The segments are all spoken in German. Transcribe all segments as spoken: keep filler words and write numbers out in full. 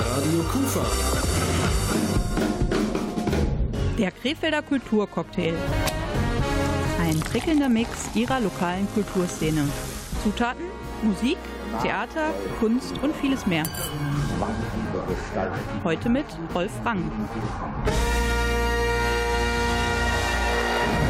Radio Kufa. Der Krefelder Kulturcocktail. Ein prickelnder Mix ihrer lokalen Kulturszene. Zutaten, Musik, Theater, Kunst und vieles mehr. Heute mit Rolf Rang.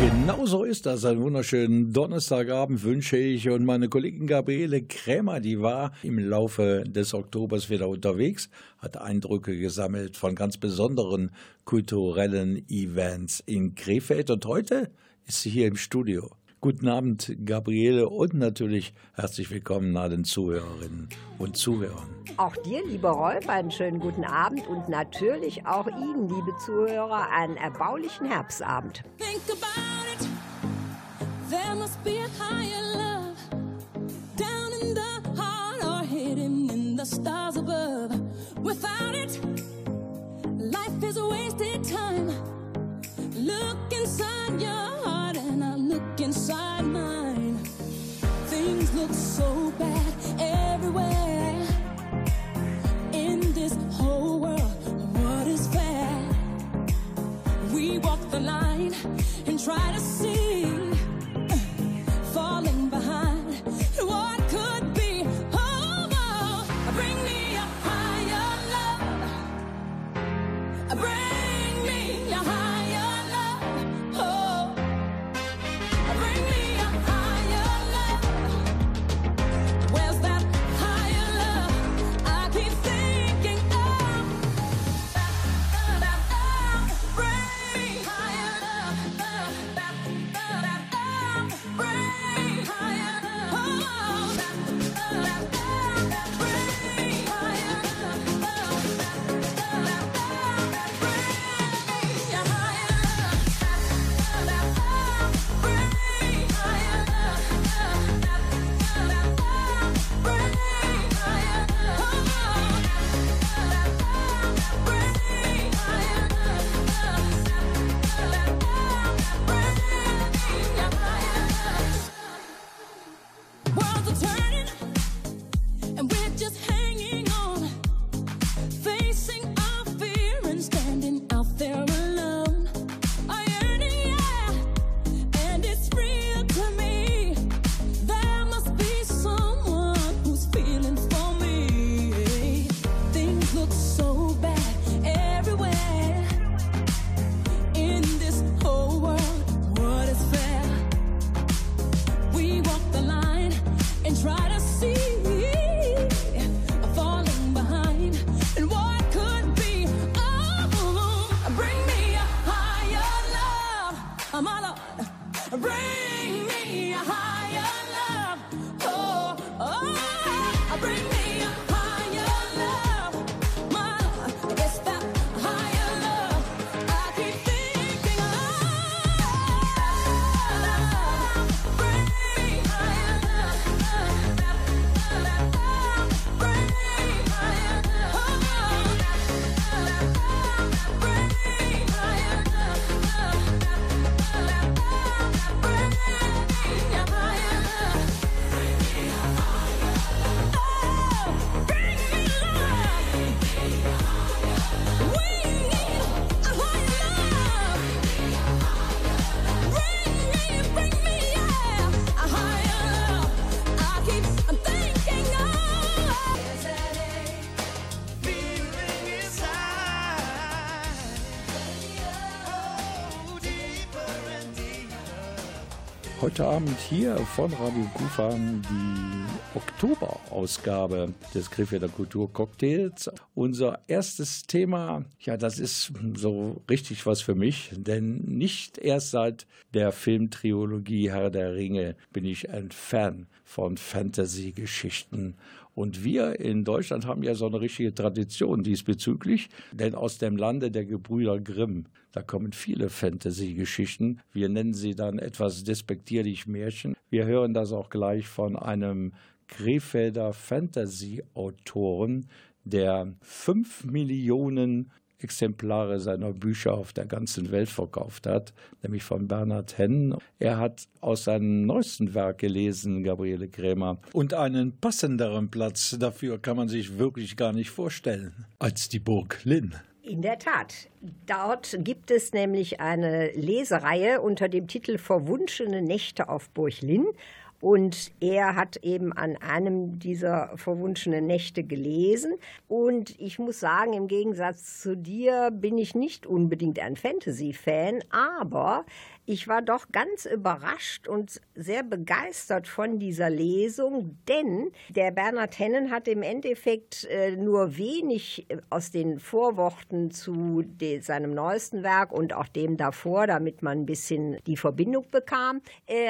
Genau so ist das. Einen wunderschönen Donnerstagabend wünsche ich. Und meine Kollegin Gabriele Kremer, die war im Laufe des Oktobers wieder unterwegs, hat Eindrücke gesammelt von ganz besonderen kulturellen Events in Krefeld. Und heute ist sie hier im Studio. Guten Abend, Gabriele, und natürlich herzlich willkommen allen Zuhörerinnen und Zuhörern. Auch dir, lieber Rolf, einen schönen guten Abend und natürlich auch Ihnen, liebe Zuhörer, einen erbaulichen Herbstabend. Think about it. There must be a higher love down in the heart or hidden in the stars above. Without it, life is a wasted time. Look inside your heart and I'll look inside mine. Things look so bad everywhere in this whole world. What is fair? We walk the line and try to see, uh, falling behind what could be. Oh, oh, bring me a higher love. Bring me a higher. Heute Abend hier von Radio Kufa die Oktoberausgabe des Krefelder Kulturcocktails. Unser erstes Thema, ja, das ist so richtig was für mich, denn nicht erst seit der Filmtrilogie Herr der Ringe bin ich ein Fan von Fantasy-Geschichten. Und wir in Deutschland haben ja so eine richtige Tradition diesbezüglich, denn aus dem Lande der Gebrüder Grimm, da kommen viele Fantasy-Geschichten. Wir nennen sie dann etwas despektierlich Märchen. Wir hören das auch gleich von einem Krefelder Fantasy-Autoren, der fünf Millionen Exemplare seiner Bücher auf der ganzen Welt verkauft hat, nämlich von Bernhard Hennen. Er hat aus seinem neuesten Werk gelesen, Gabriele Kremer. Und einen passenderen Platz dafür kann man sich wirklich gar nicht vorstellen als die Burg Linn. In der Tat. Dort gibt es nämlich eine Lesereihe unter dem Titel Verwunschene Nächte auf Burg Linn. Und er hat eben an einem dieser verwunschenen Nächte gelesen. Und ich muss sagen, im Gegensatz zu dir bin ich nicht unbedingt ein Fantasy-Fan, aber ich war doch ganz überrascht und sehr begeistert von dieser Lesung, denn der Bernhard Hennen hat im Endeffekt nur wenig aus den Vorworten zu seinem neuesten Werk und auch dem davor, damit man ein bisschen die Verbindung bekam,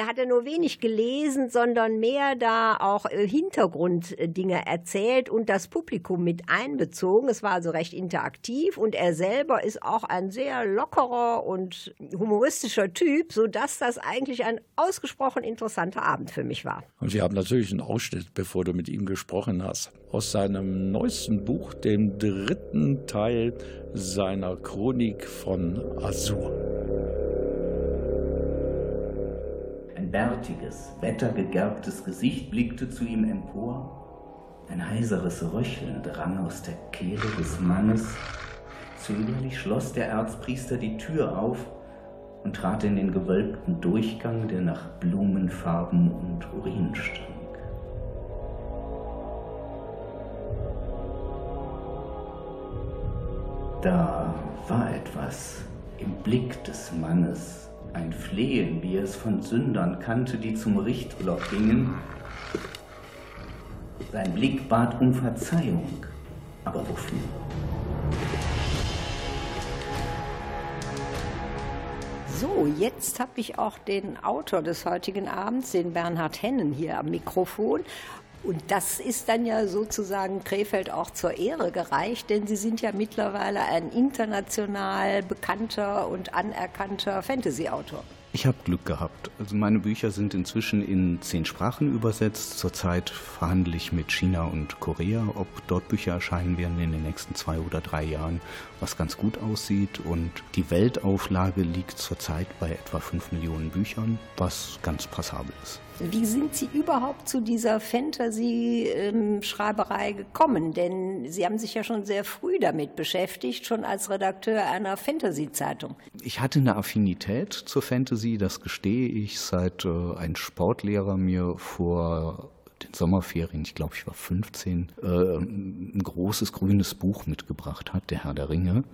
hat er nur wenig gelesen, sondern mehr da auch Hintergrunddinge erzählt und das Publikum mit einbezogen. Es war also recht interaktiv und er selber ist auch ein sehr lockerer und humoristischer Typ, sodass das eigentlich ein ausgesprochen interessanter Abend für mich war. Und wir haben natürlich einen Ausschnitt, bevor du mit ihm gesprochen hast, aus seinem neuesten Buch, dem dritten Teil seiner Chronik von Azur. Ein bärtiges, wettergegerbtes Gesicht blickte zu ihm empor. Ein heiseres Röcheln drang aus der Kehle des Mannes. Zögerlich schloss der Erzpriester die Tür auf und trat in den gewölbten Durchgang, der nach Blumenfarben und Urin stank. Da war etwas im Blick des Mannes. Ein Flehen, wie er es von Sündern kannte, die zum Richtblock gingen. Sein Blick bat um Verzeihung, aber wofür? So, jetzt habe ich auch den Autor des heutigen Abends, den Bernhard Hennen, hier am Mikrofon. Und das ist dann ja sozusagen Krefeld auch zur Ehre gereicht, denn sie sind ja mittlerweile ein international bekannter und anerkannter Fantasy-Autor. Ich habe Glück gehabt. Also meine Bücher sind inzwischen in zehn Sprachen übersetzt. Zurzeit verhandle ich mit China und Korea, ob dort Bücher erscheinen werden in den nächsten zwei oder drei Jahren, was ganz gut aussieht. Und die Weltauflage liegt zurzeit bei etwa fünf Millionen Büchern, was ganz passabel ist. Wie sind Sie überhaupt zu dieser Fantasy-Schreiberei gekommen? Denn Sie haben sich ja schon sehr früh damit beschäftigt, schon als Redakteur einer Fantasy-Zeitung. Ich hatte eine Affinität zur Fantasy, das gestehe ich, seit ein Sportlehrer mir vor den Sommerferien, ich glaube, ich war fünfzehn, äh, ein großes grünes Buch mitgebracht hat, der Herr der Ringe,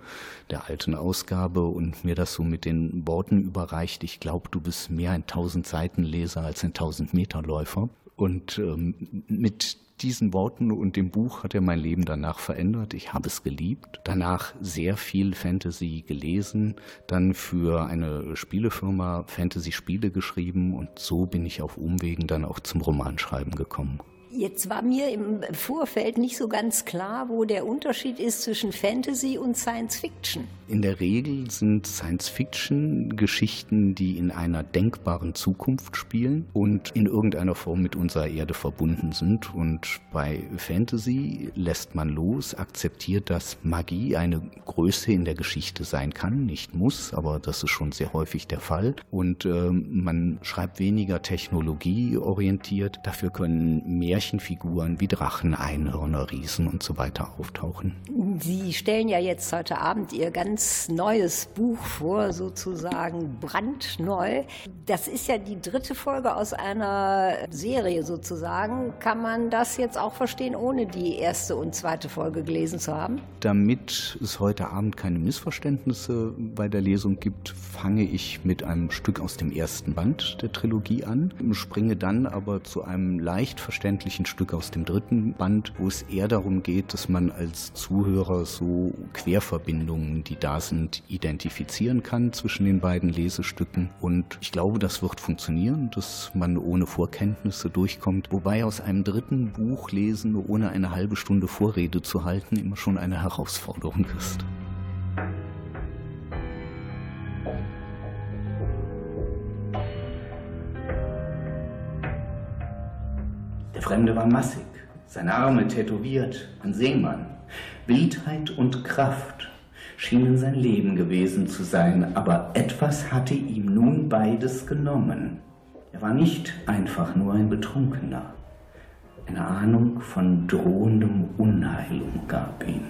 der alten Ausgabe, und mir das so mit den Worten überreicht: Ich glaube, du bist mehr ein tausend-Seiten-Leser als ein tausend-Meter-Läufer. Und ähm, mit diesen Worten und dem Buch hat er mein Leben danach verändert. Ich habe es geliebt. Danach sehr viel Fantasy gelesen, dann für eine Spielefirma Fantasy-Spiele geschrieben und so bin ich auf Umwegen dann auch zum Romanschreiben gekommen. Jetzt war mir im Vorfeld nicht so ganz klar, wo der Unterschied ist zwischen Fantasy und Science-Fiction. In der Regel sind Science-Fiction-Geschichten, die in einer denkbaren Zukunft spielen und in irgendeiner Form mit unserer Erde verbunden sind. Und bei Fantasy lässt man los, akzeptiert, dass Magie eine Größe in der Geschichte sein kann, nicht muss, aber das ist schon sehr häufig der Fall. Und äh, man schreibt weniger technologieorientiert, dafür können Märchen Figuren wie Drachen, Einhörner, Riesen und so weiter auftauchen. Sie stellen ja jetzt heute Abend Ihr ganz neues Buch vor, sozusagen brandneu. Das ist ja die dritte Folge aus einer Serie sozusagen. Kann man das jetzt auch verstehen, ohne die erste und zweite Folge gelesen zu haben? Damit es heute Abend keine Missverständnisse bei der Lesung gibt, fange ich mit einem Stück aus dem ersten Band der Trilogie an, springe dann aber zu einem leicht verständlichen ein Stück aus dem dritten Band, wo es eher darum geht, dass man als Zuhörer so Querverbindungen, die da sind, identifizieren kann zwischen den beiden Lesestücken. Und ich glaube, das wird funktionieren, dass man ohne Vorkenntnisse durchkommt. Wobei aus einem dritten Buch lesen, ohne eine halbe Stunde Vorrede zu halten, immer schon eine Herausforderung ist. Der Fremde war massig, seine Arme tätowiert, ein Seemann, Wildheit und Kraft, schienen sein Leben gewesen zu sein, aber etwas hatte ihm nun beides genommen. Er war nicht einfach nur ein Betrunkener. Eine Ahnung von drohendem Unheil umgab ihn.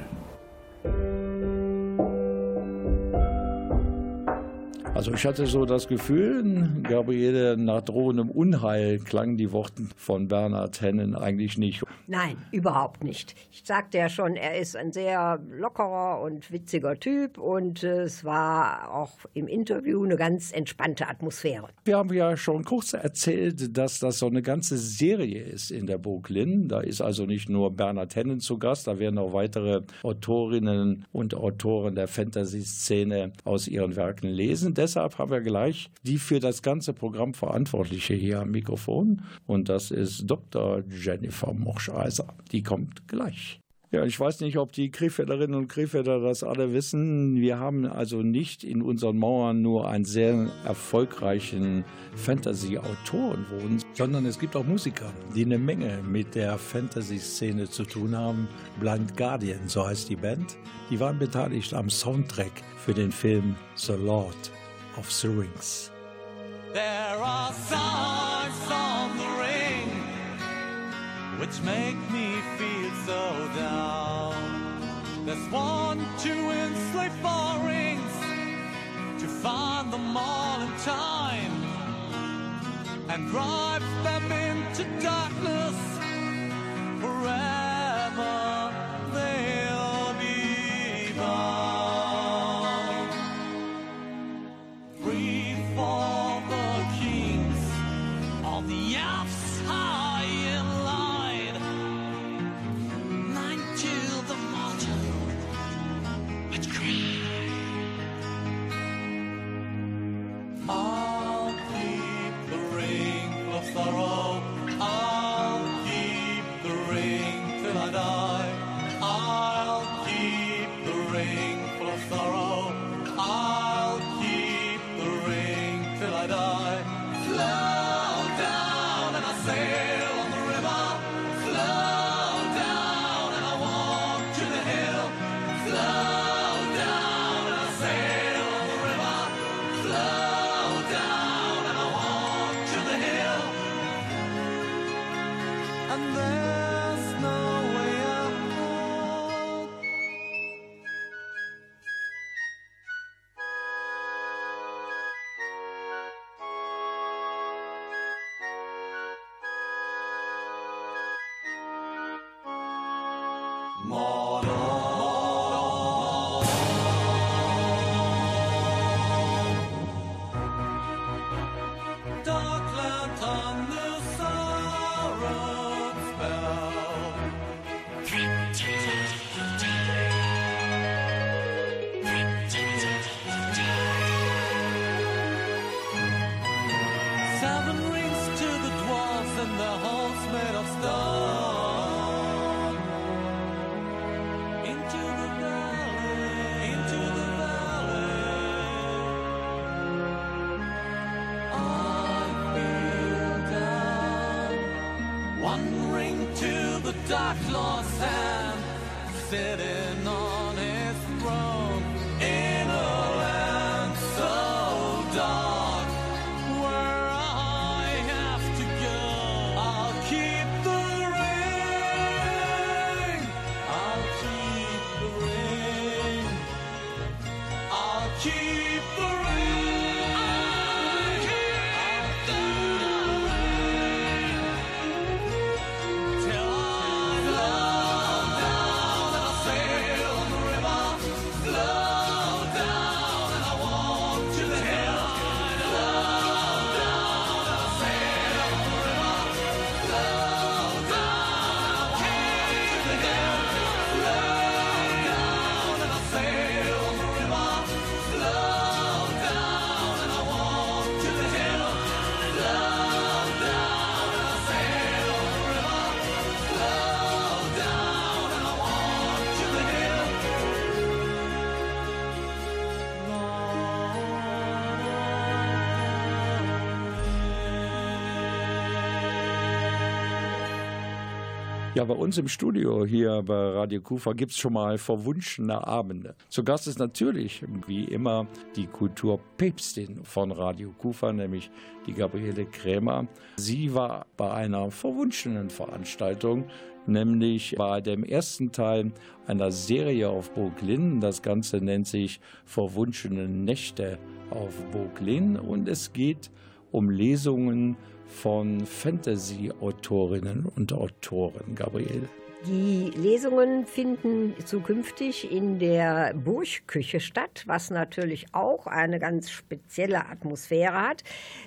Also ich hatte so das Gefühl, Gabriele, nach drohendem Unheil klangen die Worte von Bernhard Hennen eigentlich nicht. Nein, überhaupt nicht. Ich sagte ja schon, er ist ein sehr lockerer und witziger Typ und es war auch im Interview eine ganz entspannte Atmosphäre. Wir haben ja schon kurz erzählt, dass das so eine ganze Serie ist in der Burg Linn. Da ist also nicht nur Bernhard Hennen zu Gast, da werden auch weitere Autorinnen und Autoren der Fantasy-Szene aus ihren Werken lesen. Deshalb haben wir gleich die für das ganze Programm Verantwortliche hier am Mikrofon. Und das ist Doktor Jennifer Morscheiser. Die kommt gleich. Ja, ich weiß nicht, ob die Krefelderinnen und Krefelder das alle wissen. Wir haben also nicht in unseren Mauern nur einen sehr erfolgreichen Fantasy-Autoren wohnen, sondern es gibt auch Musiker, die eine Menge mit der Fantasy-Szene zu tun haben. Blind Guardian, so heißt die Band. Die waren beteiligt am Soundtrack für den Film The Lord of the Rings. There are signs on the ring which make me feel so down. There's one, two, and three, four rings to find them all in time and drive them into darkness forever. They'll be bound. Breathe for the kings of the elves high in line. Nine till the mortal would cry. Oh. Till I float down and I sail on the river. Ja, bei uns im Studio hier bei Radio Kufa gibt es schon mal verwunschene Abende. Zu Gast ist natürlich, wie immer, die Kulturpäpstin von Radio Kufa, nämlich die Gabriele Kremer. Sie war bei einer verwunschenen Veranstaltung, nämlich bei dem ersten Teil einer Serie auf Burg Linn. Das Ganze nennt sich Verwunschene Nächte auf Burg Linn und es geht um Lesungen von Fantasy-Autorinnen und Autoren, Gabriele. Die Lesungen finden zukünftig in der Burgküche statt, was natürlich auch eine ganz spezielle Atmosphäre hat.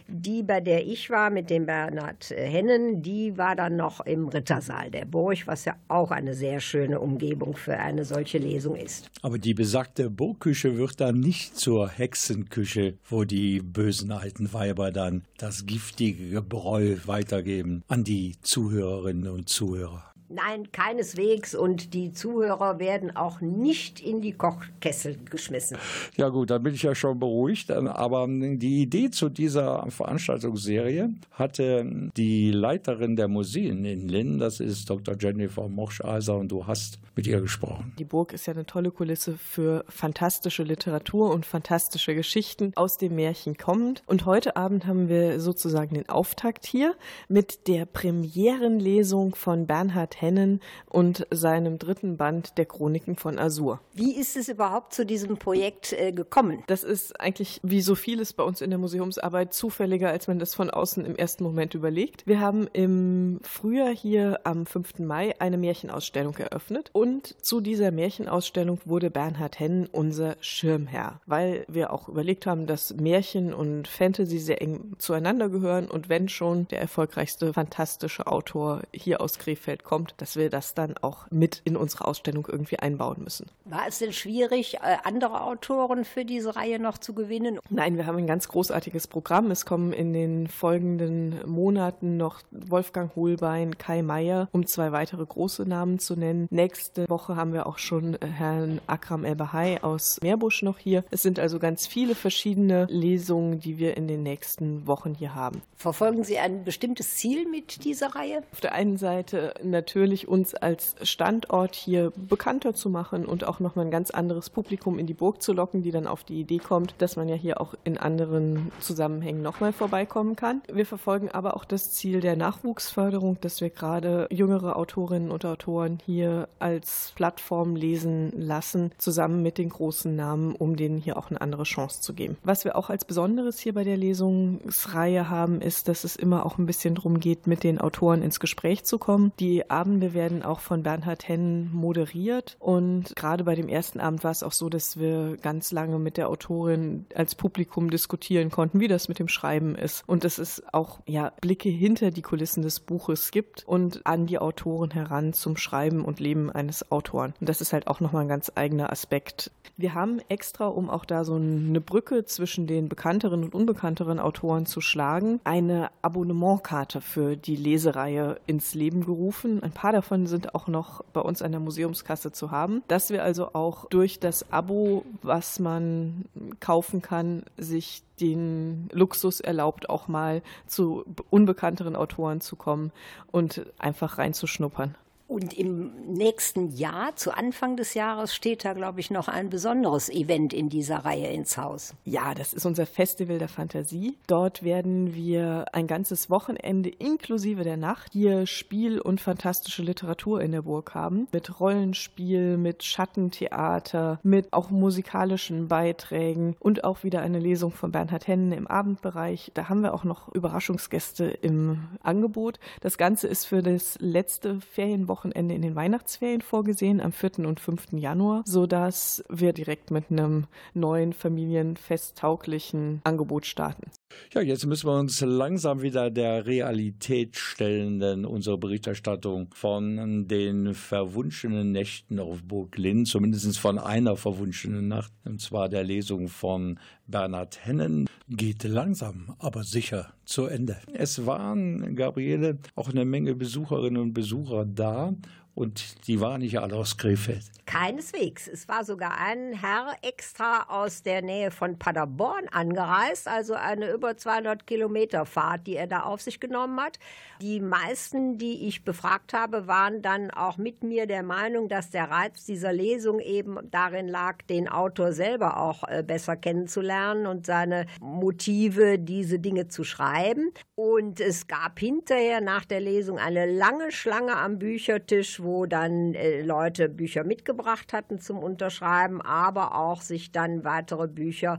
Die, bei der ich war mit dem Bernhard Hennen, die war dann noch im Rittersaal der Burg, was ja auch eine sehr schöne Umgebung für eine solche Lesung ist. Aber die besagte Burgküche wird dann nicht zur Hexenküche, wo die bösen alten Weiber dann das giftige Gebräu weitergeben an die Zuhörerinnen und Zuhörer. Nein, keineswegs. Und die Zuhörer werden auch nicht in die Kochkessel geschmissen. Ja gut, dann bin ich ja schon beruhigt. Aber die Idee zu dieser Veranstaltungsserie hatte die Leiterin der Museen in Linn, das ist Doktor Jennifer Morscheiser, und du hast mit ihr gesprochen. Die Burg ist ja eine tolle Kulisse für fantastische Literatur und fantastische Geschichten, aus dem Märchen kommend. Und heute Abend haben wir sozusagen den Auftakt hier mit der Premierenlesung von Bernhard Hennen und seinem dritten Band der Chroniken von Azur. Wie ist es überhaupt zu diesem Projekt äh, gekommen? Das ist eigentlich, wie so vieles bei uns in der Museumsarbeit, zufälliger, als man das von außen im ersten Moment überlegt. Wir haben im Frühjahr hier am fünften Mai eine Märchenausstellung eröffnet und zu dieser Märchenausstellung wurde Bernhard Hennen unser Schirmherr, weil wir auch überlegt haben, dass Märchen und Fantasy sehr eng zueinander gehören und wenn schon der erfolgreichste fantastische Autor hier aus Krefeld kommt, dass wir das dann auch mit in unsere Ausstellung irgendwie einbauen müssen. War es denn schwierig, andere Autoren für diese Reihe noch zu gewinnen? Nein, wir haben ein ganz großartiges Programm. Es kommen in den folgenden Monaten noch Wolfgang Hohlbein, Kai Meier, um zwei weitere große Namen zu nennen. Nächste Woche haben wir auch schon Herrn Akram El Bahai aus Meerbusch noch hier. Es sind also ganz viele verschiedene Lesungen, die wir in den nächsten Wochen hier haben. Verfolgen Sie ein bestimmtes Ziel mit dieser Reihe? Auf der einen Seite natürlich natürlich uns als Standort hier bekannter zu machen und auch nochmal ein ganz anderes Publikum in die Burg zu locken, die dann auf die Idee kommt, dass man ja hier auch in anderen Zusammenhängen nochmal vorbeikommen kann. Wir verfolgen aber auch das Ziel der Nachwuchsförderung, dass wir gerade jüngere Autorinnen und Autoren hier als Plattform lesen lassen, zusammen mit den großen Namen, um denen hier auch eine andere Chance zu geben. Was wir auch als Besonderes hier bei der Lesungsreihe haben, ist, dass es immer auch ein bisschen darum geht, mit den Autoren ins Gespräch zu kommen. Die Abende werden auch von Bernhard Hennen moderiert und gerade bei dem ersten Abend war es auch so, dass wir ganz lange mit der Autorin als Publikum diskutieren konnten, wie das mit dem Schreiben ist und dass es auch ja, Blicke hinter die Kulissen des Buches gibt und an die Autoren heran zum Schreiben und Leben eines Autoren. Und das ist halt auch nochmal ein ganz eigener Aspekt. Wir haben extra, um auch da so eine Brücke zwischen den bekannteren und unbekannteren Autoren zu schlagen, eine Abonnementkarte für die Lesereihe ins Leben gerufen. Ein paar davon sind auch noch bei uns an der Museumskasse zu haben, dass wir also auch durch das Abo, was man kaufen kann, sich den Luxus erlaubt, auch mal zu unbekannteren Autoren zu kommen und einfach reinzuschnuppern. Und im nächsten Jahr, zu Anfang des Jahres, steht da, glaube ich, noch ein besonderes Event in dieser Reihe ins Haus. Ja, das ist unser Festival der Fantasie. Dort werden wir ein ganzes Wochenende inklusive der Nacht hier Spiel und fantastische Literatur in der Burg haben. Mit Rollenspiel, mit Schattentheater, mit auch musikalischen Beiträgen und auch wieder eine Lesung von Bernhard Hennen im Abendbereich. Da haben wir auch noch Überraschungsgäste im Angebot. Das Ganze ist für das letzte Ferienwochenende Wochenende in den Weihnachtsferien vorgesehen, am vierten und fünften Januar, sodass wir direkt mit einem neuen familienfesttauglichen Angebot starten. Ja, jetzt müssen wir uns langsam wieder der Realität stellen, denn unsere Berichterstattung von den verwunschenen Nächten auf Burg Linn, zumindest von einer verwunschenen Nacht, und zwar der Lesung von Bernhard Hennen, geht langsam, aber sicher zu Ende. Es waren, Gabriele, auch eine Menge Besucherinnen und Besucher da. Und die waren nicht alle aus Krefeld. Keineswegs. Es war sogar ein Herr extra aus der Nähe von Paderborn angereist, also eine über zweihundert Kilometer Fahrt, die er da auf sich genommen hat. Die meisten, die ich befragt habe, waren dann auch mit mir der Meinung, dass der Reiz dieser Lesung eben darin lag, den Autor selber auch besser kennenzulernen und seine Motive, diese Dinge zu schreiben. Und es gab hinterher nach der Lesung eine lange Schlange am Büchertisch, wo dann äh, Leute Bücher mitgebracht hatten zum Unterschreiben, aber auch sich dann weitere Bücher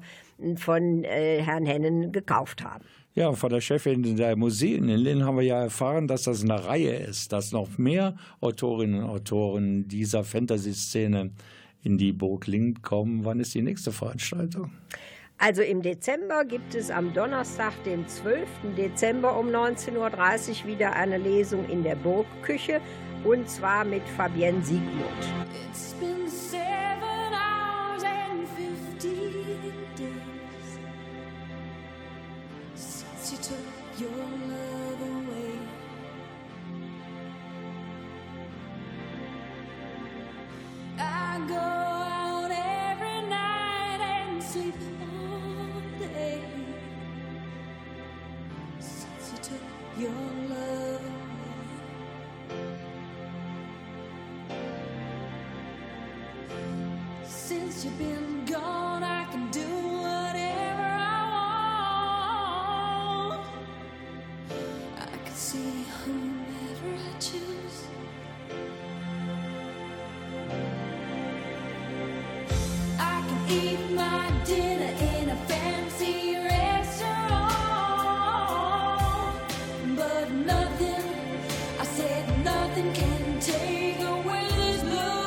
von äh, Herrn Hennen gekauft haben. Ja, von der Chefin der Museen in Linn haben wir ja erfahren, dass das eine Reihe ist, dass noch mehr Autorinnen und Autoren dieser Fantasy-Szene in die Burg Linn kommen. Wann ist die nächste Veranstaltung? Also im Dezember gibt es am Donnerstag, dem zwölften Dezember um neunzehn Uhr dreißig wieder eine Lesung in der Burgküche. Und zwar mit Fabienne Siegmund. It's been seven hours and fifteen days since you took your love away. I go out every night and sleep all day since you took your love away. Since you've been gone, I can do whatever I want. I can see whomever I choose. I can eat my dinner in a fancy restaurant, but nothing, I said nothing can take away this love.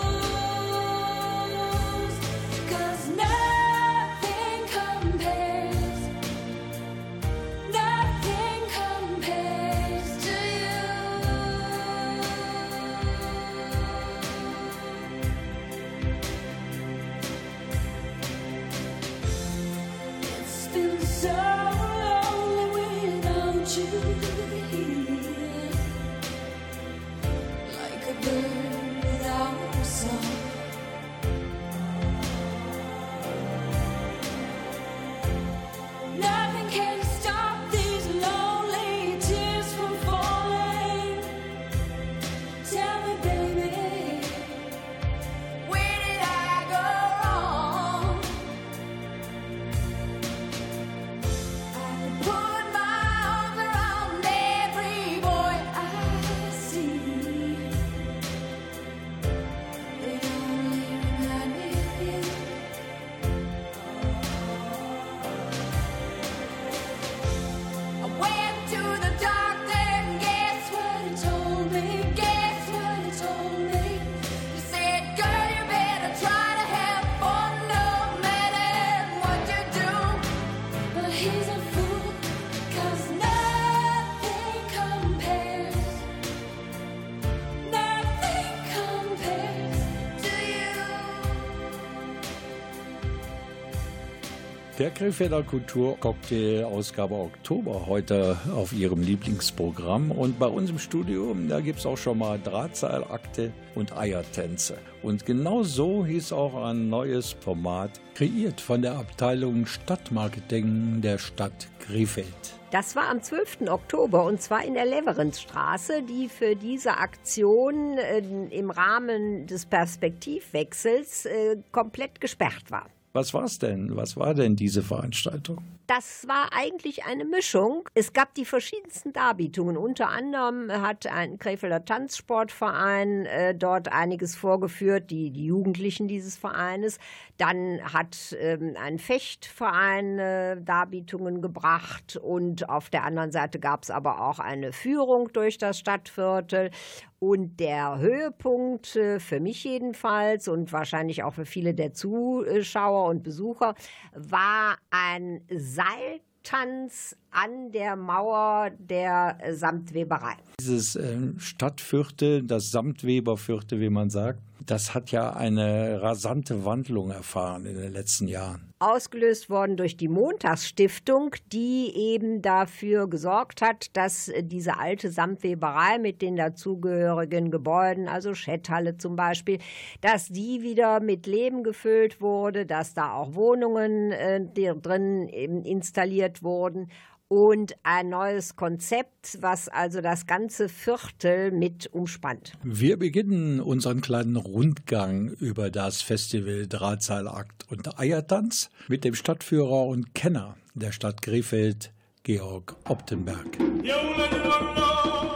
Der Krefelder Kulturcocktail, Ausgabe Oktober, heute auf Ihrem Lieblingsprogramm. Und bei uns im Studio, da gibt es auch schon mal Drahtseilakte und Eiertänze. Und genau so hieß auch ein neues Format, kreiert von der Abteilung Stadtmarketing der Stadt Krefeld. Das war am zwölften Oktober und zwar in der Leverenzstraße, die für diese Aktion äh, im Rahmen des Perspektivwechsels äh, komplett gesperrt war. Was war's denn? Was war denn diese Veranstaltung? Das war eigentlich eine Mischung. Es gab die verschiedensten Darbietungen. Unter anderem hat ein Krefelder Tanzsportverein äh, dort einiges vorgeführt, die, die Jugendlichen dieses Vereines. Dann hat ähm, ein Fechtverein äh, Darbietungen gebracht und auf der anderen Seite gab es aber auch eine Führung durch das Stadtviertel. Und der Höhepunkt, für mich jedenfalls und wahrscheinlich auch für viele der Zuschauer und Besucher, war ein Seiltanz an der Mauer der Samtweberei. Dieses Stadtviertel, das Samtweberviertel, wie man sagt, das hat ja eine rasante Wandlung erfahren in den letzten Jahren. Ausgelöst worden durch die Montagsstiftung, die eben dafür gesorgt hat, dass diese alte Samtweberei mit den dazugehörigen Gebäuden, also Schetthalle zum Beispiel, dass die wieder mit Leben gefüllt wurde, dass da auch Wohnungen äh, drin eben installiert wurden. Und ein neues Konzept, was also das ganze Viertel mit umspannt. Wir beginnen unseren kleinen Rundgang über das Festival Drahtseilakt und Eiertanz mit dem Stadtführer und Kenner der Stadt Krefeld, Georg Opdenberg.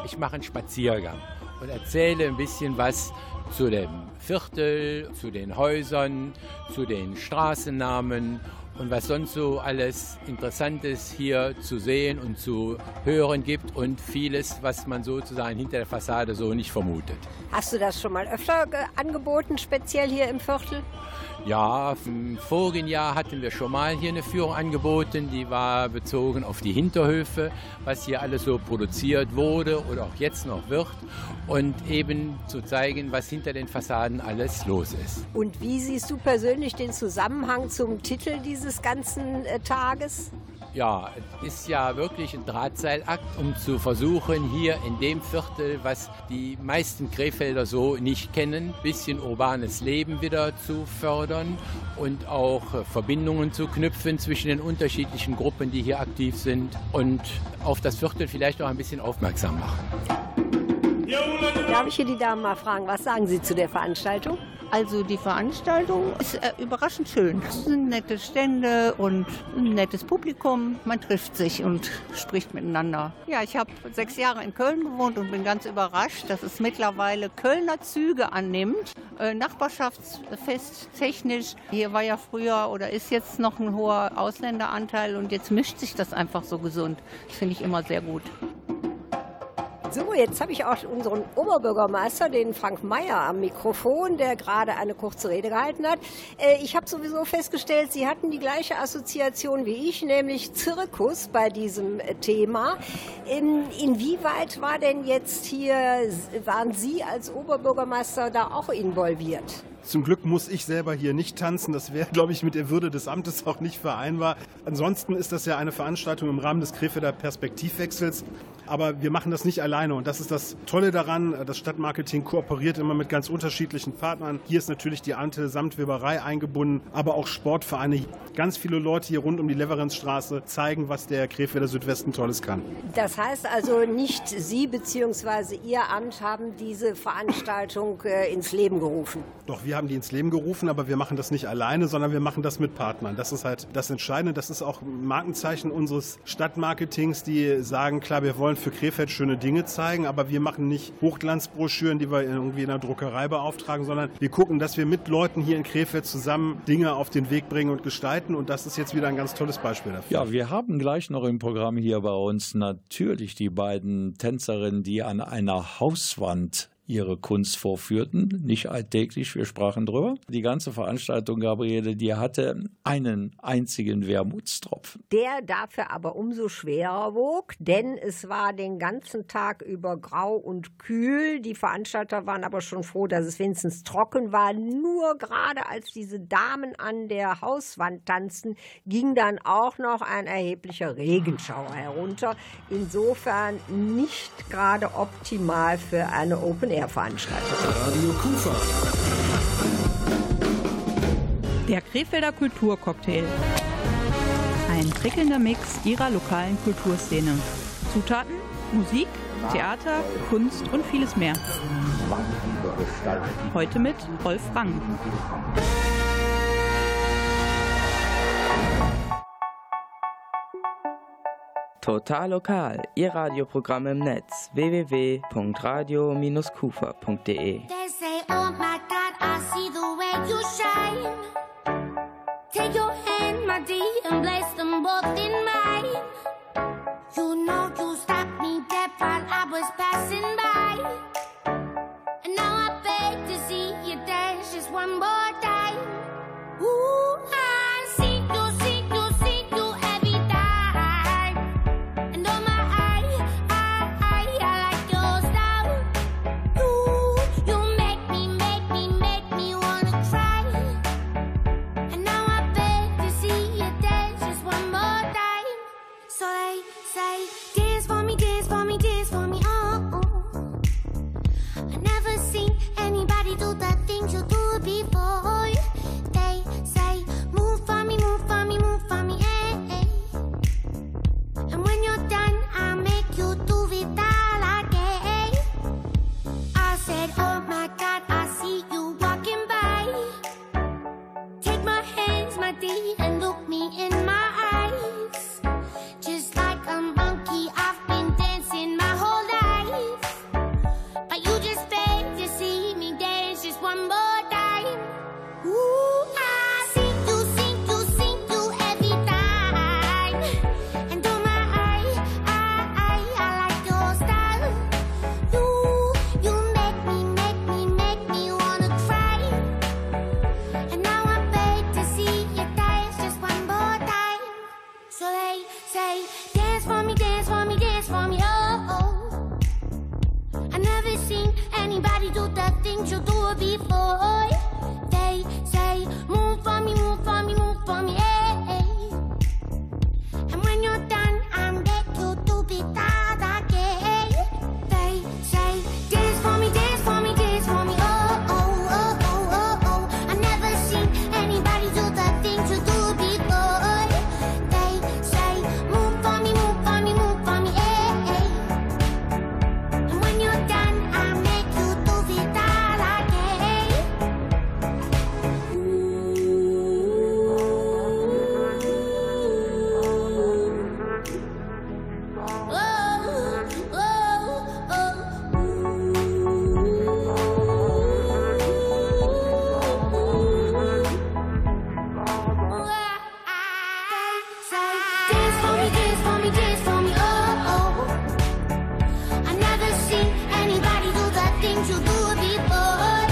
Ich mache einen Spaziergang und erzähle ein bisschen was zu dem Viertel, zu den Häusern, zu den Straßennamen und was sonst so alles Interessantes hier zu sehen und zu hören gibt und vieles, was man sozusagen hinter der Fassade so nicht vermutet. Hast du das schon mal öfter angeboten, speziell hier im Viertel? Ja, im vorigen Jahr hatten wir schon mal hier eine Führung angeboten, die war bezogen auf die Hinterhöfe, was hier alles so produziert wurde oder auch jetzt noch wird und eben zu zeigen, was hinter den Fassaden alles los ist. Und wie siehst du persönlich den Zusammenhang zum Titel dieses ganzen Tages? Ja, es ist ja wirklich ein Drahtseilakt, um zu versuchen, hier in dem Viertel, was die meisten Krefelder so nicht kennen, ein bisschen urbanes Leben wieder zu fördern und auch Verbindungen zu knüpfen zwischen den unterschiedlichen Gruppen, die hier aktiv sind und auf das Viertel vielleicht auch ein bisschen aufmerksam machen. Darf ich hier die Damen mal fragen, was sagen Sie zu der Veranstaltung? Also die Veranstaltung ist äh, überraschend schön. Es sind nette Stände und ein nettes Publikum. Man trifft sich und spricht miteinander. Ja, ich habe sechs Jahre in Köln gewohnt und bin ganz überrascht, dass es mittlerweile Kölner Züge annimmt. Äh, Nachbarschaftsfest technisch. Hier war ja früher oder ist jetzt noch ein hoher Ausländeranteil und jetzt mischt sich das einfach so gesund. Das finde ich immer sehr gut. So, jetzt habe ich auch unseren Oberbürgermeister, den Frank Meyer, am Mikrofon, der gerade eine kurze Rede gehalten hat. Ich habe sowieso festgestellt, Sie hatten die gleiche Assoziation wie ich, nämlich Zirkus bei diesem Thema. In, inwieweit war denn jetzt hier, waren Sie als Oberbürgermeister da auch involviert? Zum Glück muss ich selber hier nicht tanzen. Das wäre, glaube ich, mit der Würde des Amtes auch nicht vereinbar. Ansonsten ist das ja eine Veranstaltung im Rahmen des Krefelder Perspektivwechsels. Aber wir machen das nicht alleine und das ist das Tolle daran. Das Stadtmarketing kooperiert immer mit ganz unterschiedlichen Partnern. Hier ist natürlich die alte Samtweberei eingebunden, aber auch Sportvereine. Ganz viele Leute hier rund um die Leverenzstraße zeigen, was der Krefelder Südwesten Tolles kann. Das heißt also, nicht Sie bzw. Ihr Amt haben diese Veranstaltung äh, ins Leben gerufen? Doch, wir haben die ins Leben gerufen, aber wir machen das nicht alleine, sondern wir machen das mit Partnern. Das ist halt das Entscheidende. Das ist auch ein Markenzeichen unseres Stadtmarketings, die sagen, klar, wir wollen für Krefeld schöne Dinge zeigen, aber wir machen nicht Hochglanzbroschüren, die wir irgendwie in einer Druckerei beauftragen, sondern wir gucken, dass wir mit Leuten hier in Krefeld zusammen Dinge auf den Weg bringen und gestalten und das ist jetzt wieder ein ganz tolles Beispiel dafür. Ja, wir haben gleich noch im Programm hier bei uns natürlich die beiden Tänzerinnen, die an einer Hauswand ihre Kunst vorführten, nicht alltäglich, wir sprachen drüber. Die ganze Veranstaltung, Gabriele, die hatte einen einzigen Wermutstropfen. Der dafür aber umso schwerer wog, denn es war den ganzen Tag über grau und kühl. Die Veranstalter waren aber schon froh, dass es wenigstens trocken war. Nur gerade als diese Damen an der Hauswand tanzten, ging dann auch noch ein erheblicher Regenschauer herunter. Insofern nicht gerade optimal für eine Open Air. Radio Kufa. Der Krefelder Kulturcocktail. Ein prickelnder Mix ihrer lokalen Kulturszene. Zutaten, Musik, Theater, Kunst und vieles mehr. Heute mit Rolf Rang. Total lokal, Ihr Radioprogramm im Netz w w w punkt radio Bindestrich kufa punkt d e. They say, oh my God, I see the way you shine. Take your hand, my dear, and place them both in mine. You know you stopped me dead while I was passing by. And now I beg to see you dance just one more time. Ooh, I see you, see you, see you every time. you do the things you do before. They say, move for me, move for me, move for me, hey, hey. And when you're done, I'm back to do be that again. They say, dance for me, dance for me, dance for me, oh, oh, oh, oh, oh, oh. I've never seen anybody do the things you do before. They say, move for me, move for me, move for me, hey, hey. And when you're done, I'm back to do be that again. Dance for me, dance for me, dance for me, oh, oh. I've never seen anybody do the things you do before.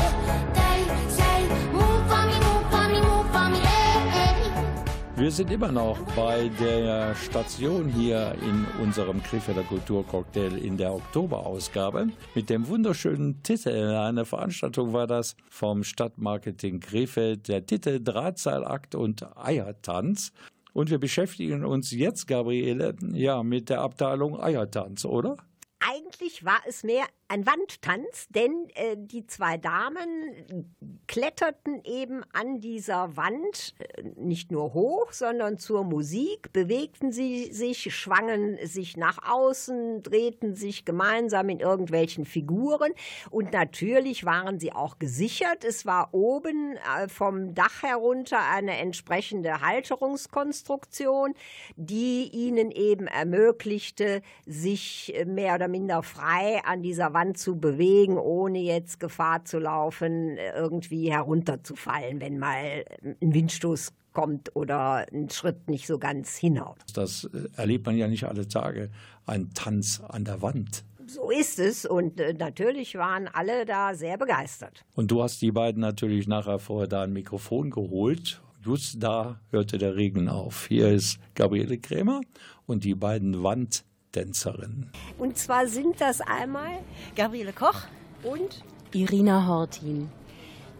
They say, move for me, move for me, move for me, hey, hey. Wir sind immer noch bei der Station hier in unserem Krefelder Kulturcocktail in der Oktoberausgabe mit dem wunderschönen Titel. Eine Veranstaltung war das vom Stadtmarketing Krefeld. Der Titel Drahtseilakt und Eiertanz. Und wir beschäftigen uns jetzt, Gabriele, ja, mit der Abteilung Eiertanz, oder? Eigentlich war es mehr ein Wandtanz, denn äh, die zwei Damen kletterten eben an dieser Wand äh, nicht nur hoch, sondern zur Musik, bewegten sie sich, schwangen sich nach außen, drehten sich gemeinsam in irgendwelchen Figuren und natürlich waren sie auch gesichert. Es war oben äh, vom Dach herunter eine entsprechende Halterungskonstruktion, die ihnen eben ermöglichte, sich mehr oder minder frei an dieser Wand zu bewegen, ohne jetzt Gefahr zu laufen, irgendwie herunterzufallen, wenn mal ein Windstoß kommt oder ein Schritt nicht so ganz hinhaut. Das erlebt man ja nicht alle Tage, ein Tanz an der Wand. So ist es und natürlich waren alle da sehr begeistert. Und du hast die beiden natürlich nachher vorher da ein Mikrofon geholt. Just da hörte der Regen auf. Hier ist Gabriele Kremer und die beiden Wand Tänzerin. Und zwar sind das einmal Gabriele Koch und Irina Hortin.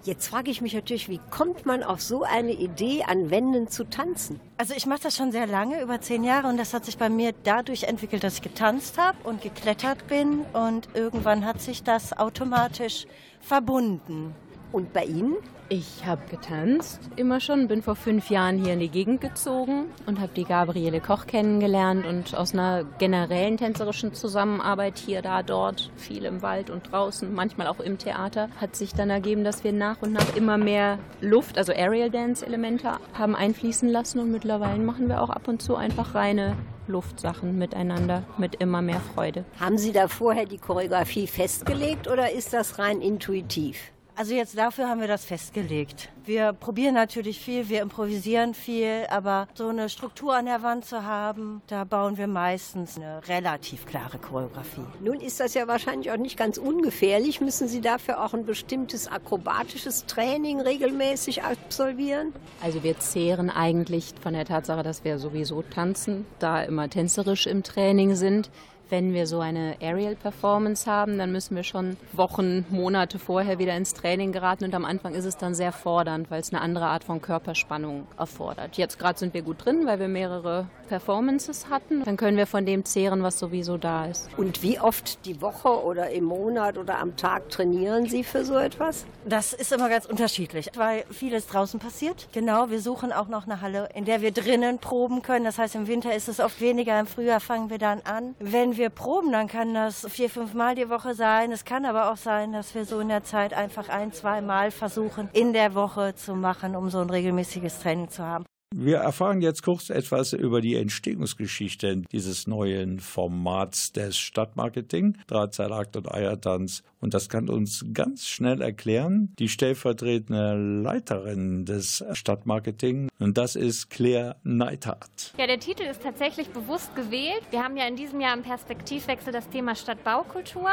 Jetzt frage ich mich natürlich, wie kommt man auf so eine Idee, an Wänden zu tanzen? Also ich mache das schon sehr lange, über zehn Jahre, und das hat sich bei mir dadurch entwickelt, dass ich getanzt habe und geklettert bin und irgendwann hat sich das automatisch verbunden. Und bei Ihnen? Ich habe getanzt, immer schon, bin vor fünf Jahren hier in die Gegend gezogen und habe die Gabriele Koch kennengelernt und aus einer generellen tänzerischen Zusammenarbeit hier, da, dort, viel im Wald und draußen, manchmal auch im Theater, hat sich dann ergeben, dass wir nach und nach immer mehr Luft, also Aerial-Dance-Elemente haben einfließen lassen und mittlerweile machen wir auch ab und zu einfach reine Luftsachen miteinander mit immer mehr Freude. Haben Sie da vorher die Choreografie festgelegt oder ist das rein intuitiv? Also jetzt dafür haben wir das festgelegt. Wir probieren natürlich viel, wir improvisieren viel, aber so eine Struktur an der Wand zu haben, da bauen wir meistens eine relativ klare Choreografie. Nun ist das ja wahrscheinlich auch nicht ganz ungefährlich. Müssen Sie dafür auch ein bestimmtes akrobatisches Training regelmäßig absolvieren? Also wir zehren eigentlich von der Tatsache, dass wir sowieso tanzen, da immer tänzerisch im Training sind. Wenn wir so eine Aerial-Performance haben, dann müssen wir schon Wochen, Monate vorher wieder ins Training geraten. Und am Anfang ist es dann sehr fordernd, weil es eine andere Art von Körperspannung erfordert. Jetzt gerade sind wir gut drin, weil wir mehrere Performances hatten. Dann können wir von dem zehren, was sowieso da ist. Und wie oft die Woche oder im Monat oder am Tag trainieren Sie für so etwas? Das ist immer ganz unterschiedlich, weil vieles draußen passiert. Genau, wir suchen auch noch eine Halle, in der wir drinnen proben können. Das heißt, im Winter ist es oft weniger, im Frühjahr fangen wir dann an. Wenn wir proben, dann kann das vier, fünf Mal die Woche sein. Es kann aber auch sein, dass wir so in der Zeit einfach ein, zwei Mal versuchen, in der Woche zu machen, um so ein regelmäßiges Training zu haben. Wir erfahren jetzt kurz etwas über die Entstehungsgeschichte dieses neuen Formats des Stadtmarketing, Drahtseilakt und Eiertanz. Und das kann uns ganz schnell erklären die stellvertretende Leiterin des Stadtmarketing, und das ist Claire Neidhardt. Ja, der Titel ist tatsächlich bewusst gewählt. Wir haben ja in diesem Jahr im Perspektivwechsel das Thema Stadtbaukultur.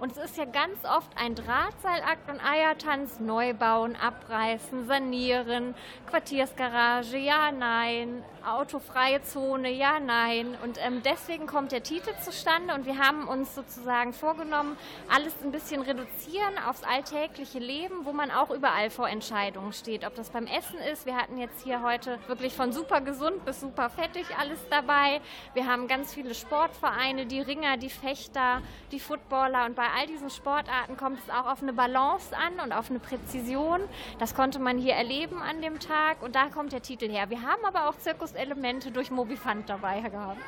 Und es ist ja ganz oft ein Drahtseilakt und Eiertanz, neu bauen, abreißen, sanieren, Quartiersgarage, ja, ja, nein, autofreie Zone, ja, nein. Und ähm, deswegen kommt der Titel zustande und wir haben uns sozusagen vorgenommen, alles ein bisschen reduzieren aufs alltägliche Leben, wo man auch überall vor Entscheidungen steht. Ob das beim Essen ist, wir hatten jetzt hier heute wirklich von super gesund bis super fettig alles dabei. Wir haben ganz viele Sportvereine, die Ringer, die Fechter, die Footballer und bei all diesen Sportarten kommt es auch auf eine Balance an und auf eine Präzision. Das konnte man hier erleben an dem Tag und da kommt der Titel her. Wir haben aber auch Zirkuselemente durch Mobifant dabei gehabt.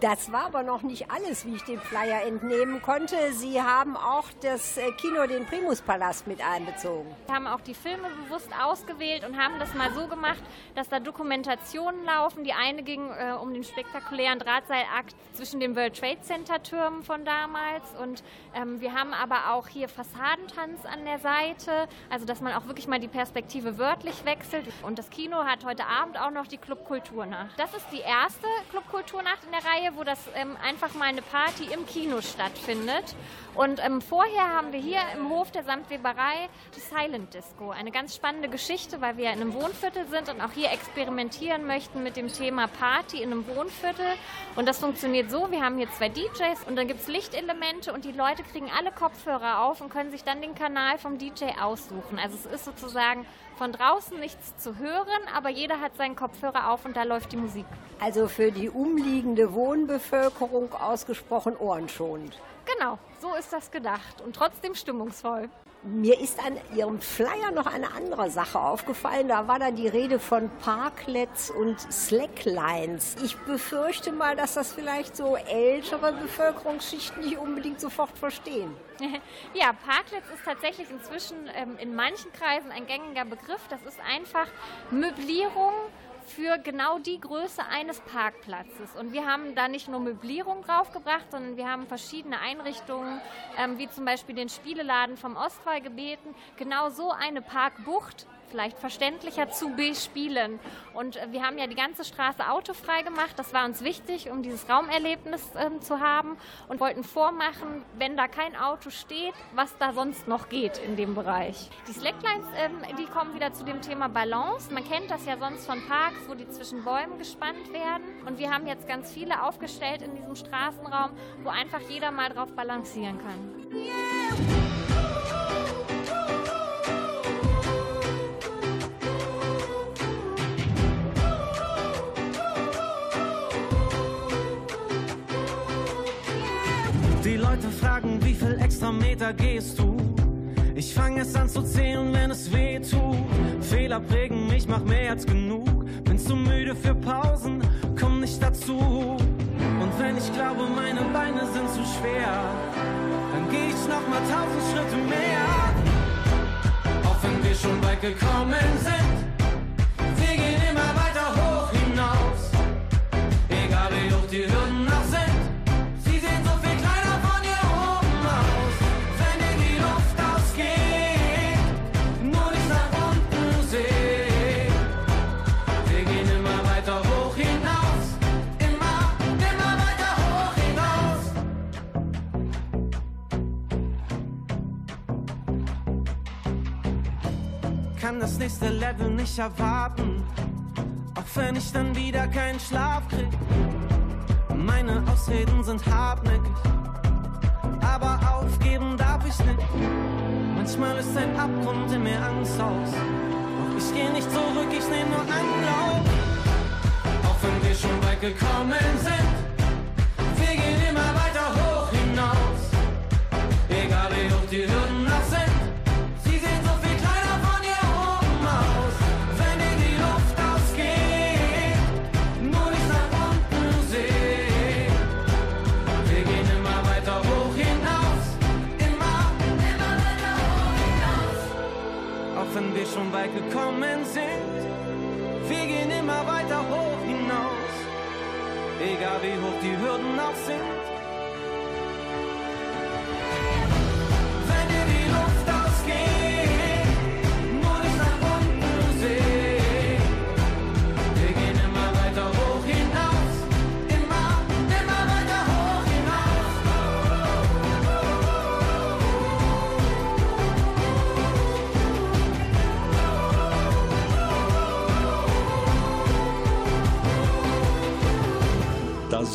Das war aber noch nicht alles, wie ich den Flyer entnehmen konnte. Sie haben auch das Kino, den Primuspalast, mit einbezogen. Wir haben auch die Filme bewusst ausgewählt und haben das mal so gemacht, dass da Dokumentationen laufen. Die eine ging äh, um den spektakulären Drahtseilakt zwischen den World Trade Center Türmen von damals. Und ähm, wir haben aber auch hier Fassadentanz an der Seite, also dass man auch wirklich mal die Perspektive wörtlich wechselt. Und das Kino hat heute Abend auch noch die Clubkulturnacht. Das ist die erste Clubkulturnacht in der Reihe, wo das ähm, einfach mal eine Party im Kino stattfindet. Und ähm, vorher haben wir hier im Hof der Samtweberei die Silent Disco. Eine ganz spannende Geschichte, weil wir ja in einem Wohnviertel sind und auch hier experimentieren möchten mit dem Thema Party in einem Wohnviertel. Und das funktioniert so, wir haben hier zwei D Js und dann gibt es Lichtelemente und die Leute kriegen alle Kopfhörer auf und können sich dann den Kanal vom D J aussuchen. Also es ist sozusagen von draußen nichts zu hören, aber jeder hat seinen Kopfhörer auf und da läuft die Musik. Also für die umliegende Wohnbevölkerung ausgesprochen ohrenschonend. Genau, so ist das gedacht und trotzdem stimmungsvoll. Mir ist an Ihrem Flyer noch eine andere Sache aufgefallen. Da war dann die Rede von Parklets und Slacklines. Ich befürchte mal, dass das vielleicht so ältere Bevölkerungsschichten nicht unbedingt sofort verstehen. Ja, Parklets ist tatsächlich inzwischen ähm, in manchen Kreisen ein gängiger Begriff. Das ist einfach Möblierung für genau die Größe eines Parkplatzes. Und wir haben da nicht nur Möblierung draufgebracht, sondern wir haben verschiedene Einrichtungen, ähm, wie zum Beispiel den Spieleladen vom Ostwall gebeten, genau so eine Parkbucht vielleicht verständlicher zu bespielen. Und äh, wir haben ja die ganze Straße autofrei gemacht. Das war uns wichtig, um dieses Raumerlebnis ähm, zu haben und wollten vormachen, wenn da kein Auto steht, was da sonst noch geht in dem Bereich. Die Slacklines, ähm, die kommen wieder zu dem Thema Balance. Man kennt das ja sonst von Parks, wo die zwischen Bäumen gespannt werden. Und wir haben jetzt ganz viele aufgestellt in diesem Straßenraum, wo einfach jeder mal drauf balancieren kann. Yeah. Die Leute fragen, wie viel extra Meter gehst du? Ich fange es an zu zählen, wenn es weh tut. Fehler prägen mich, mach mehr als genug. Bin zu müde für Pausen, komm nicht dazu. Und wenn ich glaube, meine Beine sind zu schwer, dann geh ich nochmal tausend Schritte mehr. Auch wenn wir schon weit gekommen sind, wir gehen immer weiter hoch hinaus. Egal wie hoch die Hürden noch sind. Das nächste Level nicht erwarten, auch wenn ich dann wieder keinen Schlaf krieg. Meine Ausreden sind hartnäckig, aber aufgeben darf ich nicht. Manchmal ist ein Abgrund in mir Angst aus. Doch ich geh nicht zurück, ich nehm nur Anlauf. Auch wenn wir schon weit gekommen sind, wir gehen immer weiter hoch hinaus. Egal wie hoch die Hürden noch sind. Wenn wir schon weit gekommen sind, wir gehen immer weiter hoch hinaus. Egal wie hoch die Hürden auch sind.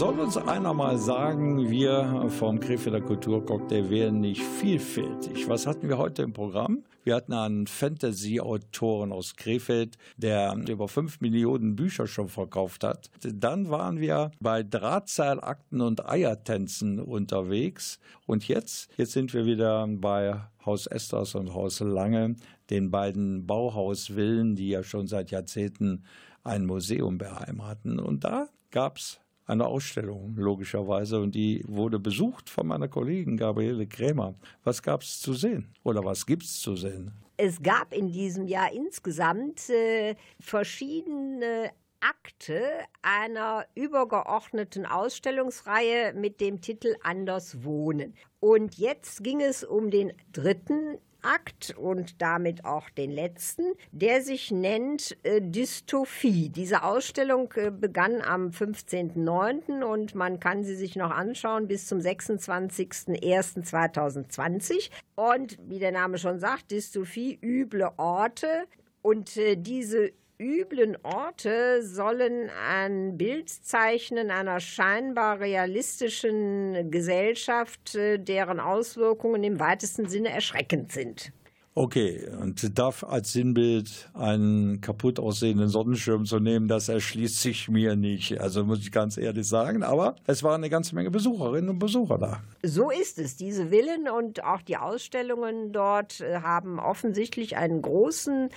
Soll uns einer mal sagen, wir vom Krefelder Kulturcocktail wären nicht vielfältig. Was hatten wir heute im Programm? Wir hatten einen Fantasy-Autoren aus Krefeld, der über fünf Millionen Bücher schon verkauft hat. Dann waren wir bei Drahtseilakten und Eiertänzen unterwegs. Und jetzt, jetzt sind wir wieder bei Haus Esters und Haus Lange, den beiden Bauhausvillen, die ja schon seit Jahrzehnten ein Museum beheimaten. Und da gab es eine Ausstellung, logischerweise, und die wurde besucht von meiner Kollegin Gabriele Kremer. Was gab es zu sehen oder was gibt es zu sehen? Es gab in diesem Jahr insgesamt äh, verschiedene Akte einer übergeordneten Ausstellungsreihe mit dem Titel Anders Wohnen. Und jetzt ging es um den dritten Akt und damit auch den letzten, der sich nennt äh, Dystopie. Diese Ausstellung äh, begann am fünfzehnten neunten und man kann sie sich noch anschauen bis zum sechsundzwanzigsten ersten zweitausendzwanzig. Und wie der Name schon sagt, Dystopie, üble Orte. Und äh, diese üblen Orte sollen ein Bild zeichnen einer scheinbar realistischen Gesellschaft, deren Auswirkungen im weitesten Sinne erschreckend sind. Okay, und darf als Sinnbild einen kaputt aussehenden Sonnenschirm zu nehmen, das erschließt sich mir nicht. Also muss ich ganz ehrlich sagen, aber es waren eine ganze Menge Besucherinnen und Besucher da. So ist es. Diese Villen und auch die Ausstellungen dort haben offensichtlich einen großen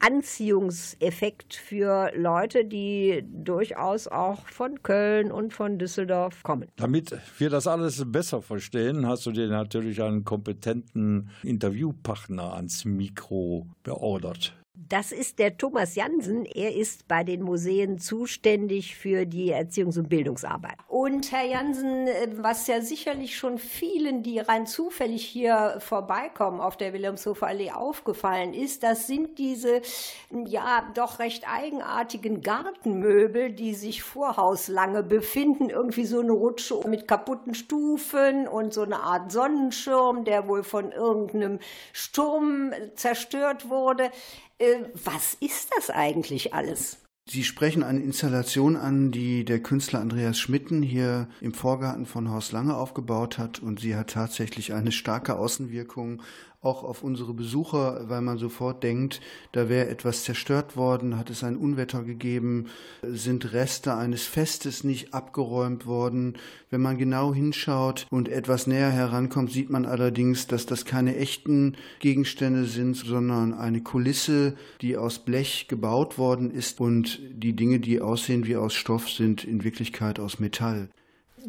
Anziehungseffekt für Leute, die durchaus auch von Köln und von Düsseldorf kommen. Damit wir das alles besser verstehen, hast du dir natürlich einen kompetenten Interviewpartner ans Mikro beordert. Das ist der Thomas Janzen. Er ist bei den Museen zuständig für die Erziehungs- und Bildungsarbeit. Und Herr Janzen, was ja sicherlich schon vielen, die rein zufällig hier vorbeikommen, auf der Wilhelmshofer Allee aufgefallen ist, das sind diese ja doch recht eigenartigen Gartenmöbel, die sich vor Haus Lange befinden. Irgendwie so eine Rutsche mit kaputten Stufen und so eine Art Sonnenschirm, der wohl von irgendeinem Sturm zerstört wurde. Was ist das eigentlich alles? Sie sprechen eine Installation an, die der Künstler Andreas Schmitten hier im Vorgarten von Haus Lange aufgebaut hat. Und sie hat tatsächlich eine starke Außenwirkung auch auf unsere Besucher, weil man sofort denkt, da wäre etwas zerstört worden, hat es ein Unwetter gegeben, sind Reste eines Festes nicht abgeräumt worden. Wenn man genau hinschaut und etwas näher herankommt, sieht man allerdings, dass das keine echten Gegenstände sind, sondern eine Kulisse, die aus Blech gebaut worden ist, und die Dinge, die aussehen wie aus Stoff, sind in Wirklichkeit aus Metall.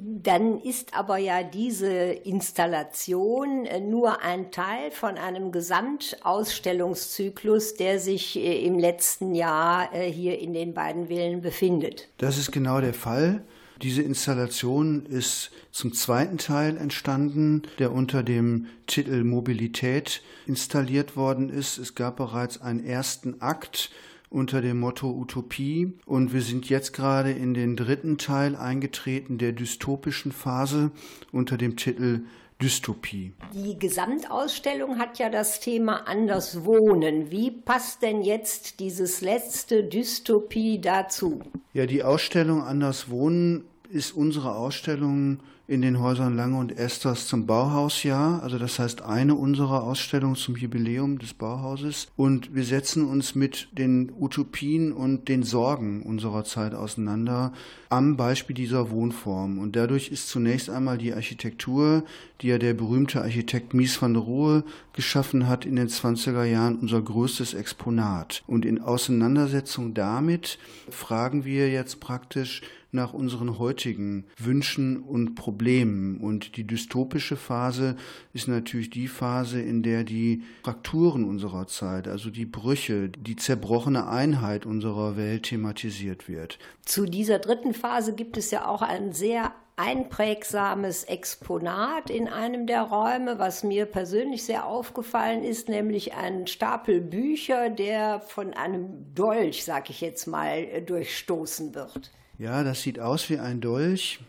Dann ist aber ja diese Installation nur ein Teil von einem Gesamtausstellungszyklus, der sich im letzten Jahr hier in den beiden Villen befindet. Das ist genau der Fall. Diese Installation ist zum zweiten Teil entstanden, der unter dem Titel Mobilität installiert worden ist. Es gab bereits einen ersten Akt unter dem Motto Utopie, und wir sind jetzt gerade in den dritten Teil eingetreten, der dystopischen Phase, unter dem Titel Dystopie. Die Gesamtausstellung hat ja das Thema Anders Wohnen. Wie passt denn jetzt dieses letzte Dystopie dazu? Ja, die Ausstellung Anders Wohnen ist unsere Ausstellung in den Häusern Lange und Esters zum Bauhausjahr, also das heißt eine unserer Ausstellungen zum Jubiläum des Bauhauses. Und wir setzen uns mit den Utopien und den Sorgen unserer Zeit auseinander am Beispiel dieser Wohnform. Und dadurch ist zunächst einmal die Architektur, die ja der berühmte Architekt Mies van der Rohe geschaffen hat, in den zwanziger Jahren unser größtes Exponat. Und in Auseinandersetzung damit fragen wir jetzt praktisch nach unseren heutigen Wünschen und Problemen. Und die dystopische Phase ist natürlich die Phase, in der die Frakturen unserer Zeit, also die Brüche, die zerbrochene Einheit unserer Welt thematisiert wird. Zu dieser dritten Phase gibt es ja auch einen sehr einprägsames Exponat in einem der Räume, was mir persönlich sehr aufgefallen ist, nämlich ein Stapel Bücher, der von einem Dolch, sag ich jetzt mal, durchstoßen wird. Ja, das sieht aus wie ein Dolch.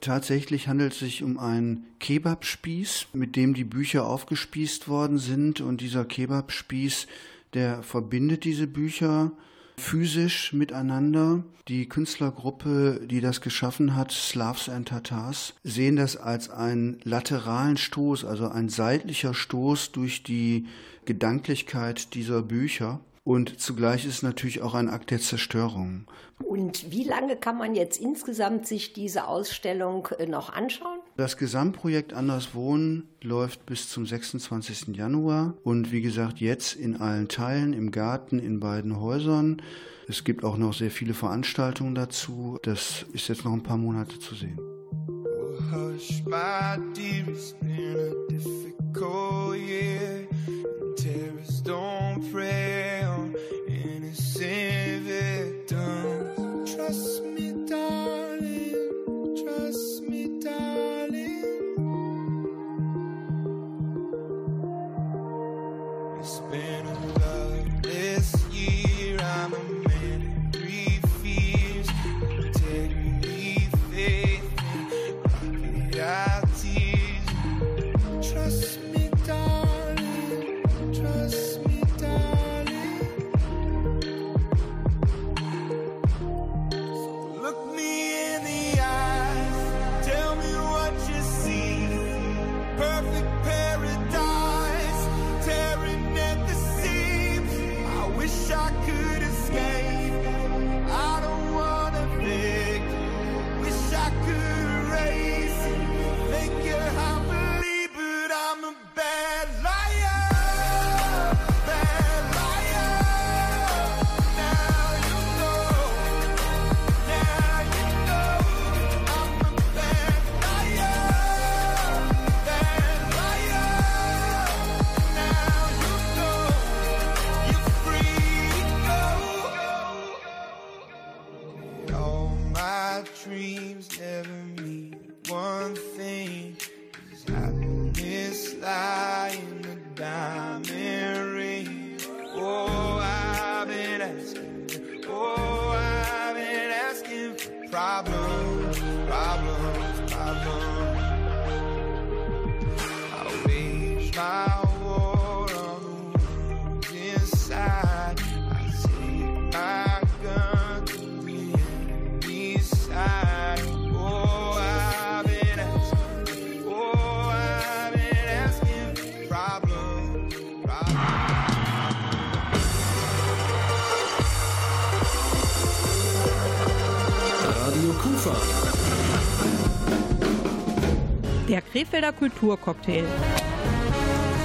Tatsächlich handelt es sich um einen Kebabspieß, mit dem die Bücher aufgespießt worden sind. Und dieser Kebabspieß, der verbindet diese Bücher physisch miteinander. Die Künstlergruppe, die das geschaffen hat, Slavs and Tatars, sehen das als einen lateralen Stoß, also ein seitlicher Stoß durch die Gedanklichkeit dieser Bücher. Und zugleich ist natürlich auch ein Akt der Zerstörung. Und wie lange kann man jetzt insgesamt sich diese Ausstellung noch anschauen? Das Gesamtprojekt Anders Wohnen läuft bis zum sechsundzwanzigsten Januar. Und wie gesagt, jetzt in allen Teilen, im Garten, in beiden Häusern. Es gibt auch noch sehr viele Veranstaltungen dazu. Das ist jetzt noch ein paar Monate zu sehen. Hush, my dear, it's been a difficult year. Terrorists don't pray on innocent victims. Trust me, darling, trust me, darling. It's been a loveless year, I'm a man of three fears. Integrity, faith, and idealities. Trust me. Der Krefelder Kulturcocktail.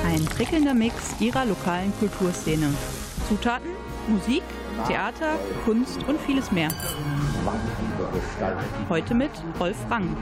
Ein prickelnder Mix ihrer lokalen Kulturszene. Zutaten, Musik, Theater, Kunst und vieles mehr. Heute mit Rolf Rang.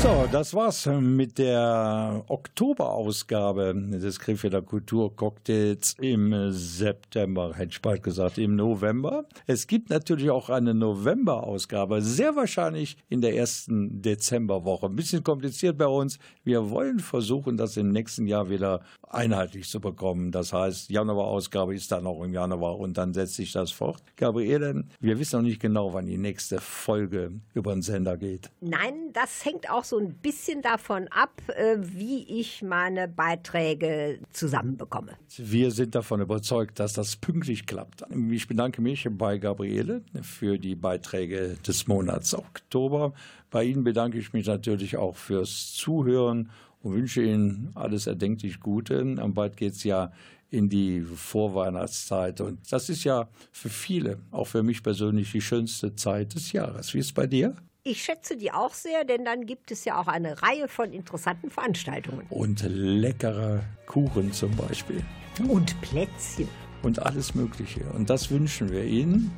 So, das war's mit der Oktoberausgabe des Krefelder Kulturcocktails im September, hätte ich bald gesagt, im November. Es gibt natürlich auch eine Novemberausgabe, sehr wahrscheinlich in der ersten Dezemberwoche. Ein bisschen kompliziert bei uns. Wir wollen versuchen, das im nächsten Jahr wieder einheitlich zu bekommen. Das heißt, Januarausgabe ist dann auch im Januar und dann setzt sich das fort. Gabriele, wir wissen noch nicht genau, wann die nächste Folge über den Sender geht. Nein, das hängt auch so ein bisschen davon ab, wie ich meine Beiträge zusammenbekomme. Wir sind davon überzeugt, dass das pünktlich klappt. Ich bedanke mich bei Gabriele für die Beiträge des Monats Oktober. Bei Ihnen bedanke ich mich natürlich auch fürs Zuhören und wünsche Ihnen alles erdenklich Gute. Und bald geht es ja in die Vorweihnachtszeit. Und das ist ja für viele, auch für mich persönlich, die schönste Zeit des Jahres. Wie ist es bei dir? Ich schätze die auch sehr, denn dann gibt es ja auch eine Reihe von interessanten Veranstaltungen. Und leckerer Kuchen zum Beispiel. Und Plätzchen. Und alles Mögliche. Und das wünschen wir Ihnen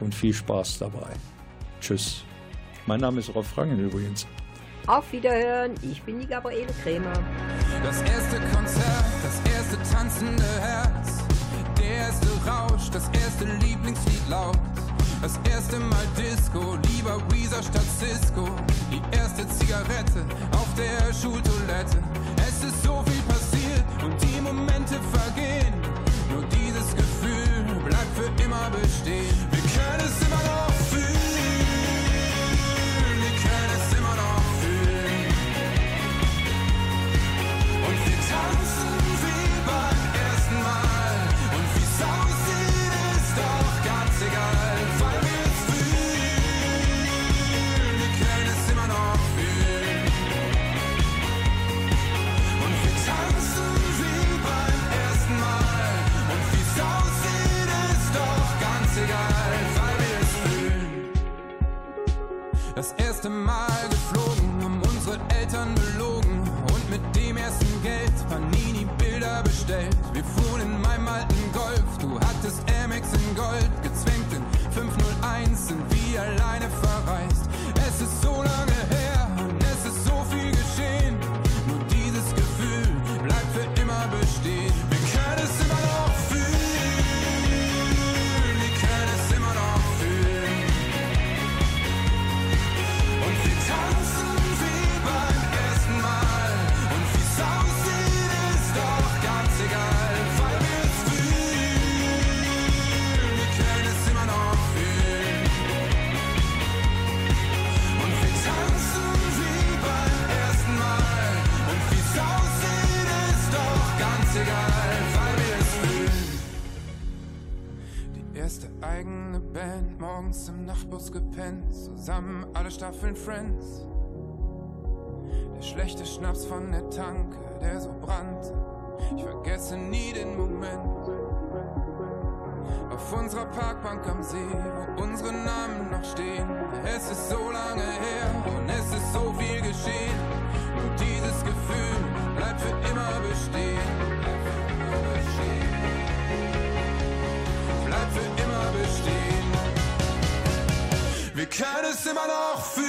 und viel Spaß dabei. Tschüss. Mein Name ist Rolf Rangen übrigens. Auf Wiederhören. Ich bin die Gabriele Kremer. Das erste Konzert, das erste tanzende Herz, der erste Rausch, das erste Lieblingslied laut. Das erste Mal Disco, lieber Weezer statt Cisco. Die erste Zigarette auf der Schultoilette. Es ist so viel passiert und die Momente vergehen. Nur dieses Gefühl bleibt für immer bestehen. Wir können es immer noch fühlen. Wir können es immer noch fühlen. Und wir tanzen wie beim ersten Mal. Monologen und mit dem ersten Geld Panini-Bilder bestellt. Wir fuhren in meinem alten Golf, du hattest Amex in Gold, gezwängt in fünf null eins sind wir alleine verreist. Es ist so lange her und es ist so viel geschehen, nur dieses Gefühl bleibt für immer bestehen. Wir können es immer noch fühlen, wir können es immer noch fühlen und wir tanzen. Eigene Band, morgens im Nachtbus gepennt, zusammen alle Staffeln Friends. Der schlechte Schnaps von der Tanke, der so brannte, ich vergesse nie den Moment. Auf unserer Parkbank am See, wo unsere Namen noch stehen. Es ist so lange her und es ist so viel geschehen. Nur dieses Gefühl bleibt für immer bestehen. Bleibt für immer bestehen. Bleibt für immer bestehen. Wir können es immer noch fühlen.